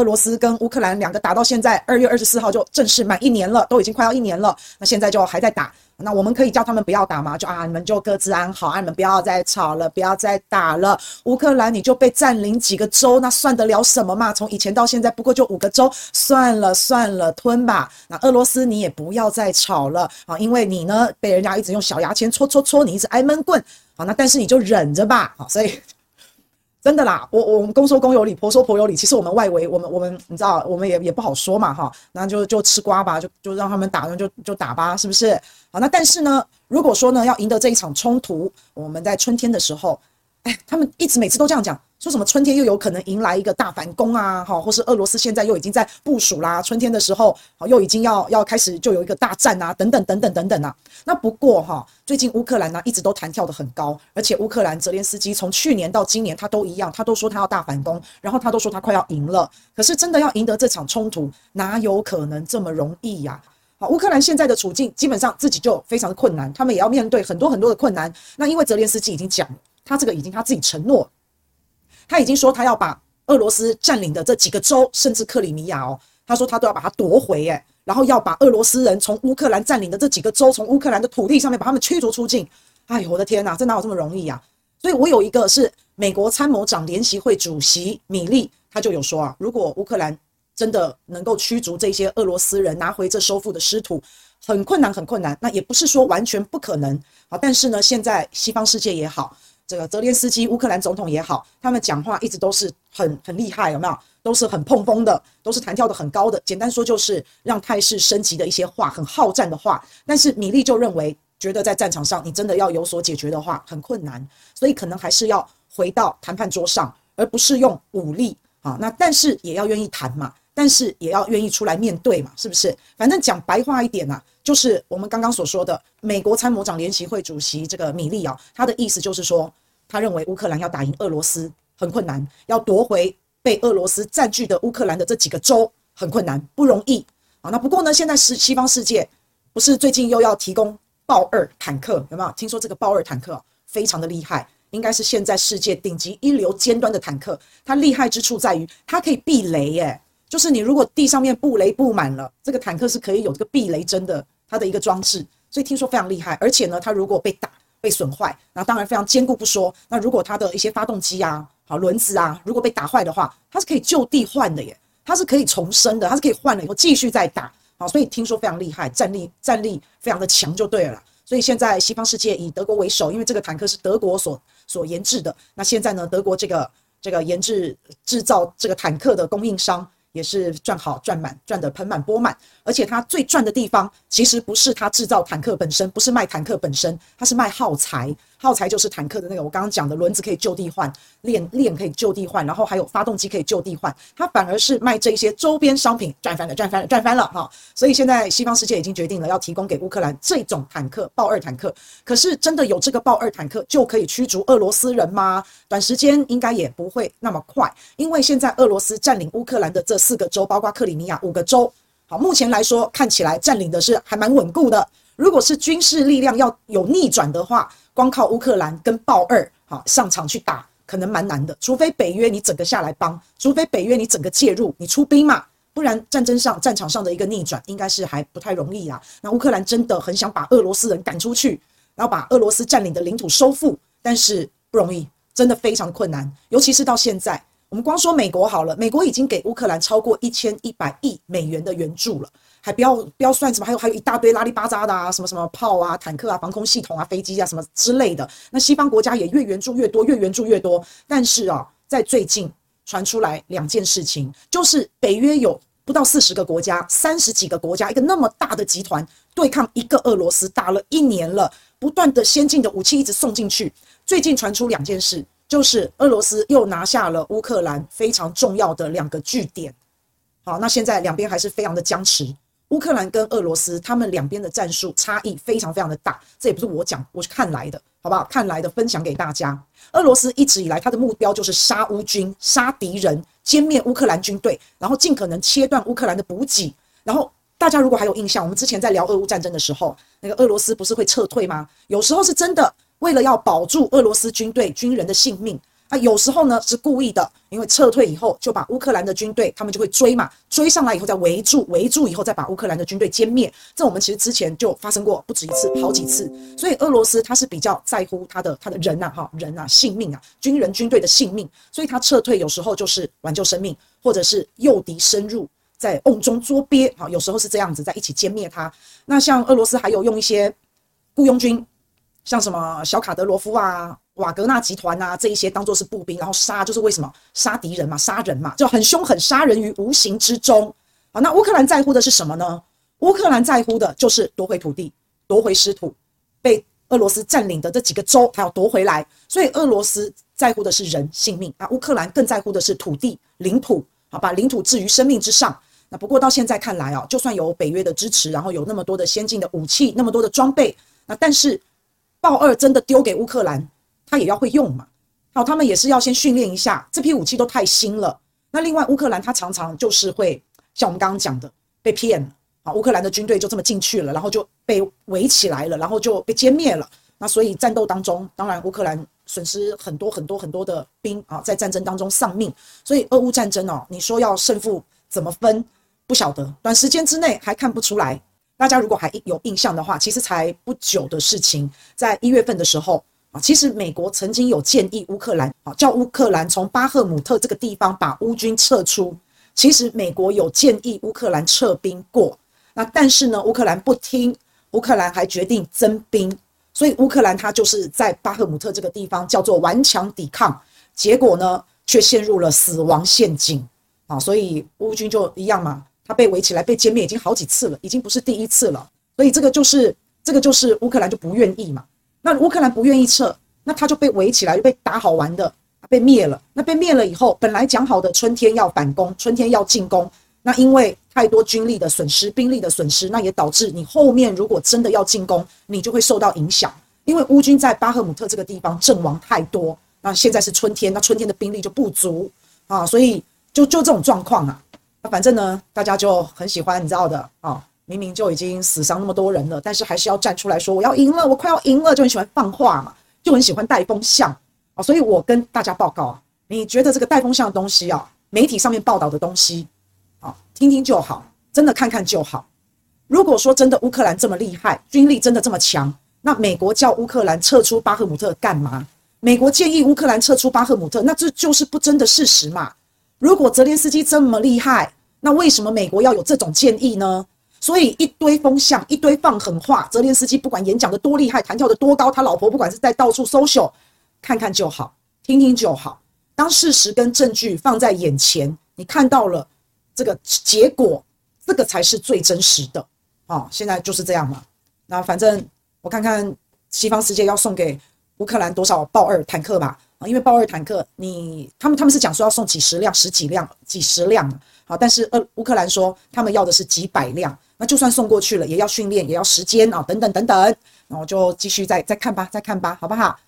俄罗斯跟乌克兰两个打到现在2月24号就正式满1年了，都已经快要1年了，那现在就还在打。那我们可以叫他们不要打吗？就啊，你们就各自安好啊，你们不要再吵了，不要再打了。乌克兰你就被占领几个州，那算得了什么嘛？从以前到现在不过就5个州，算了算了，吞吧。那俄罗斯你也不要再吵了啊，因为你呢被人家一直用小牙签戳戳戳，你一直挨闷棍啊，那但是你就忍着吧啊，所以。真的啦，我们公说公有理，婆说婆有理。其实我们外围，我们你知道，我们也不好说嘛哈。那就吃瓜吧，就让他们打，就打吧，是不是？好，那但是呢，如果说呢要赢得这一场冲突，我们在春天的时候，他们一直每次都这样讲，说什么春天又有可能迎来一个大反攻啊，哈，或是俄罗斯现在又已经在部署啦，春天的时候又已经要开始就有一个大战啊，等等等等等等啊。那不过哈，最近乌克兰呢一直都弹跳得很高，而且乌克兰泽连斯基从去年到今年他都一样，他都说他要大反攻，然后他都说他快要赢了，可是真的要赢得这场冲突，哪有可能这么容易呀？好，乌克兰现在的处境基本上自己就非常的困难，他们也要面对很多很多的困难。那因为泽连斯基已经讲了，他这个已经他自己承诺，他已经说他要把俄罗斯占领的这几个州，甚至克里米亚哦，他说他都要把它夺回哎，然后要把俄罗斯人从乌克兰占领的这几个州，从乌克兰的土地上面把他们驱逐出境。哎呦，我的天哪，这哪有这么容易啊？所以我有一个是美国参谋长联席会主席米利，他就有说啊，如果乌克兰真的能够驱逐这些俄罗斯人，拿回这收复的失土，很困难很困难，那也不是说完全不可能啊。但是呢，现在西方世界也好，这个泽连斯基乌克兰总统也好，他们讲话一直都是很厉害，有没有？都是很碰风的，都是弹跳的很高的，简单说就是让态势升级的一些话，很好战的话。但是米利就认为，觉得在战场上你真的要有所解决的话很困难，所以可能还是要回到谈判桌上，而不是用武力啊。那但是也要愿意谈嘛，但是也要愿意出来面对嘛，是不是？反正讲白话一点啊，就是我们刚刚所说的美国参谋长联席会主席这个米利啊，他的意思就是说，他认为乌克兰要打赢俄罗斯很困难，要夺回被俄罗斯占据的乌克兰的这几个州很困难，不容易啊。那不过呢，现在西方世界不是最近又要提供豹2坦克，有没有听说这个豹2坦克非常的厉害？应该是现在世界顶级一流尖端的坦克。它厉害之处在于它可以避雷耶，就是你如果地上面布雷布满了，这个坦克是可以有这个避雷针的它的一个装置，所以听说非常厉害。而且呢，它如果被打被损坏，那当然非常坚固不说，那如果它的一些发动机啊、好轮子啊，如果被打坏的话，它是可以就地换的耶，它是可以重生的，它是可以换了以后继续再打，好，所以听说非常厉害，战力非常的强就对了啦。所以现在西方世界以德国为首，因为这个坦克是德国所研制的，那现在呢，德国这个研制制造这个坦克的供应商也是赚得盆满钵满，而且它最赚的地方其实不是它制造坦克本身，不是卖坦克本身，它是卖耗材。耗材就是坦克的那个我刚刚讲的轮子可以就地换，链可以就地换，然后还有发动机可以就地换，它反而是卖这些周边商品赚翻了哈。所以现在西方世界已经决定了要提供给乌克兰这种坦克豹2坦克，可是真的有这个豹2坦克就可以驱逐俄罗斯人吗？短时间应该也不会那么快，因为现在俄罗斯占领乌克兰的这4个州，包括克里米亚5个州，好，目前来说看起来占领的是还蛮稳固的。如果是军事力量要有逆转的话，光靠乌克兰跟豹2好上场去打可能蛮难的，除非北约你整个下来帮，除非北约你整个介入，你出兵嘛，不然战场上的一个逆转应该是还不太容易啊。那乌克兰真的很想把俄罗斯人赶出去，然后把俄罗斯占领的领土收复，但是不容易，真的非常困难，尤其是到现在。我们光说美国好了，美国已经给乌克兰超过1100亿美元的援助了，还不要算什么，还有一大堆拉里巴扎的啊，什么什么炮啊、坦克啊、防空系统啊、飞机啊什么之类的。那西方国家也越援助越多，越援助越多。但是啊，在最近传出来2件事情，就是北约有不到40个国家，30几个国家，一个那么大的集团对抗一个俄罗斯，打了1年了，不断的先进的武器一直送进去。最近传出2件事。就是俄罗斯又拿下了乌克兰非常重要的2个据点，好，那现在两边还是非常的僵持。乌克兰跟俄罗斯他们两边的战术差异非常非常的大，这也不是我讲，我看来的，好不好？看来的分享给大家。俄罗斯一直以来他的目标就是杀乌军、杀敌人、歼灭乌克兰军队，然后尽可能切断乌克兰的补给。然后大家如果还有印象，我们之前在聊俄乌战争的时候，那个俄罗斯不是会撤退吗？有时候是真的。为了要保住俄罗斯军队军人的性命，啊，有时候呢是故意的，因为撤退以后就把乌克兰的军队，他们就会追嘛，追上来以后再围住，围住以后再把乌克兰的军队歼灭。这我们其实之前就发生过不止一次，好几次。所以俄罗斯他是比较在乎他的人啊，人啊，性命啊，军人军队的性命，所以他撤退有时候就是挽救生命，或者是诱敌深入。在瓮中捉鳖，有时候是这样子，在一起歼灭它。那像俄罗斯还有用一些雇佣军，像什么小卡德罗夫啊、瓦格纳集团啊，这一些当作是步兵，然后杀，就是为什么杀敌人嘛，杀人嘛，就很凶狠，杀人于无形之中。好，那乌克兰在乎的是什么呢？乌克兰在乎的就是夺回土地，夺回失土，被俄罗斯占领的这几个州，它要夺回来。所以俄罗斯在乎的是人性命啊，乌克兰更在乎的是土地领土，好，把领土置于生命之上。那不过到现在看来啊，就算有北约的支持，然后有那么多的先进的武器，那么多的装备，那但是豹二真的丢给乌克兰，他也要会用嘛。好，他们也是要先训练一下，这批武器都太新了。那另外乌克兰他常常就是会像我们刚刚讲的被骗了，好，乌克兰的军队就这么进去了，然后就被围起来了，然后就被歼灭了。那所以战斗当中，当然乌克兰损失很多很多很多的兵啊，在战争当中丧命。所以俄乌战争哦，你说要胜负怎么分？不晓得，短时间之内还看不出来。大家如果还有印象的话，其实才不久的事情，在1月份的时候啊，其实美国曾经有建议乌克兰啊，叫乌克兰从巴赫姆特这个地方把乌军撤出。其实美国有建议乌克兰撤兵过，那但是呢，乌克兰不听，乌克兰还决定增兵，所以乌克兰它就是在巴赫姆特这个地方叫做顽强抵抗，结果呢却陷入了死亡陷阱啊，所以乌军就一样嘛。他被围起来被歼灭已经好几次了，已经不是第一次了，所以这个就是乌克兰就不愿意嘛。那乌克兰不愿意撤，那他就被围起来，就被打好玩的，被灭了。那被灭了以后，本来讲好的春天要反攻，春天要进攻，那因为太多军力的损失、兵力的损失，那也导致你后面如果真的要进攻，你就会受到影响，因为乌军在巴赫姆特这个地方阵亡太多。那现在是春天，那春天的兵力就不足啊，所以就这种状况啊。反正呢，大家就很喜欢，你知道的啊，明明就已经死伤那么多人了，但是还是要站出来说我要赢了，我快要赢了，就很喜欢放话嘛，就很喜欢带风向啊。所以我跟大家报告啊，你觉得这个带风向的东西啊，媒体上面报道的东西啊，听听就好，真的看看就好。如果说真的乌克兰这么厉害，军力真的这么强，那美国叫乌克兰撤出巴赫姆特干嘛？美国建议乌克兰撤出巴赫姆特，那这就是不争的事实嘛。如果泽连斯基这么厉害，那为什么美国要有这种建议呢？所以一堆风向，一堆放狠话。泽连斯基不管演讲的多厉害，弹跳的多高，他老婆不管是在到处 social， 看看就好，听听就好。当事实跟证据放在眼前，你看到了这个结果，这个才是最真实的。哦，现在就是这样嘛。那反正我看看西方世界要送给乌克兰多少豹二坦克吧。因为豹二坦克，他们是讲说要送几十辆，好，但是乌克兰说他们要的是几百辆，那就算送过去了，也要训练，也要时间啊，等等等等，然后就继续再看吧，好不好？